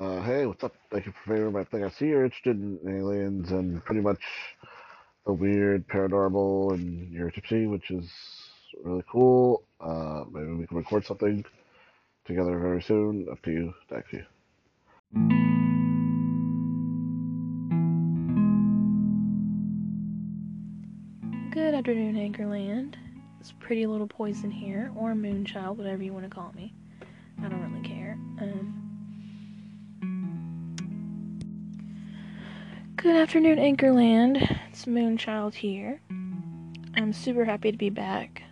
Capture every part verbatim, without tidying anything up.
Uh, hey, what's up? Thank you for favoring my thing. I see you're interested in aliens and pretty much the weird, paranormal, and you're tipsy, which is really cool. Uh, maybe we can record something together very soon. Up to you. Thank you. Good afternoon, Anchorland. This pretty little poison here, or Moonchild, whatever you want to call me. I don't really care. Um... Good afternoon, Anchorland. It's Moonchild here. I'm super happy to be back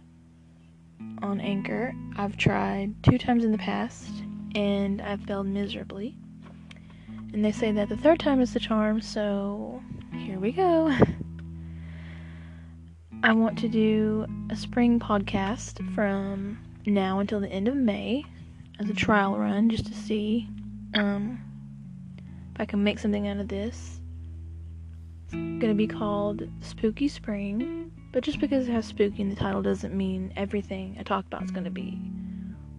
on Anchor. I've tried two times in the past, and I've failed miserably. And they say that the third time is the charm, so here we go. I want to do a spring podcast from now until the end of May as a trial run, just to see um, if I can make something out of this. It's going to be called Spooky Spring, but just because it has spooky in the title doesn't mean everything I talk about is going to be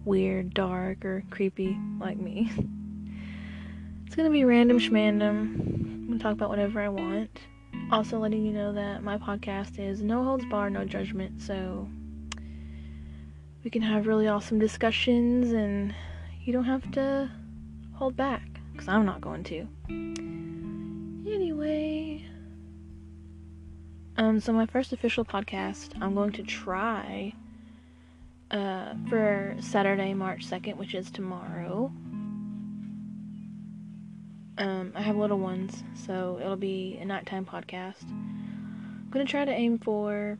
weird, dark, or creepy like me. It's going to be random schmandom. I'm going to talk about whatever I want. Also letting you know that my podcast is no holds barred, no judgment, so we can have really awesome discussions and you don't have to hold back, because I'm not going to. Anyway... Um, so my first official podcast, I'm going to try uh, for Saturday, March second, which is tomorrow. Um, I have little ones, so it'll be a nighttime podcast. I'm going to try to aim for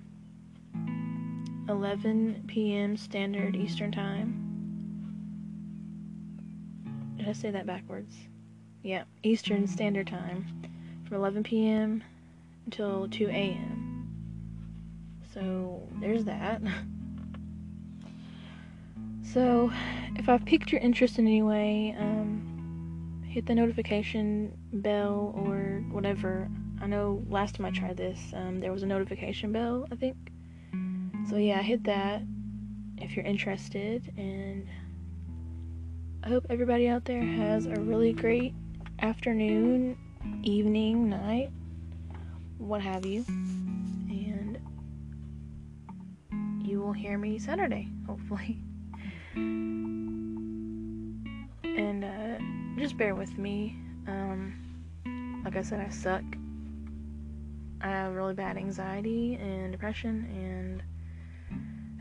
eleven p.m. Standard Eastern Time. Did I say that backwards? Yeah, Eastern Standard Time. From eleven p.m. until two a.m. So, there's that. So, if I've piqued your interest in any way, um, hit the notification bell or whatever. I know last time I tried this, um, there was a notification bell, I think. So, yeah, hit that if you're interested. And I hope everybody out there has a really great afternoon, evening, night, what have you, and you will hear me Saturday, hopefully. And uh, just bear with me. Um, like I said, I suck. I have really bad anxiety and depression, and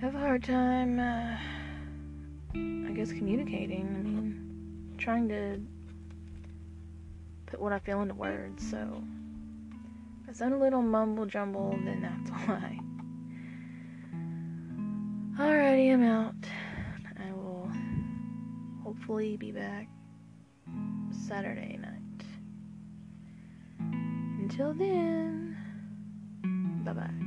have a hard time, uh, I guess, communicating. I mean, trying to put what I feel into words, so... I sound a little mumble-jumble, then that's why. Alrighty, I'm out. I will hopefully be back Saturday night. Until then, bye-bye.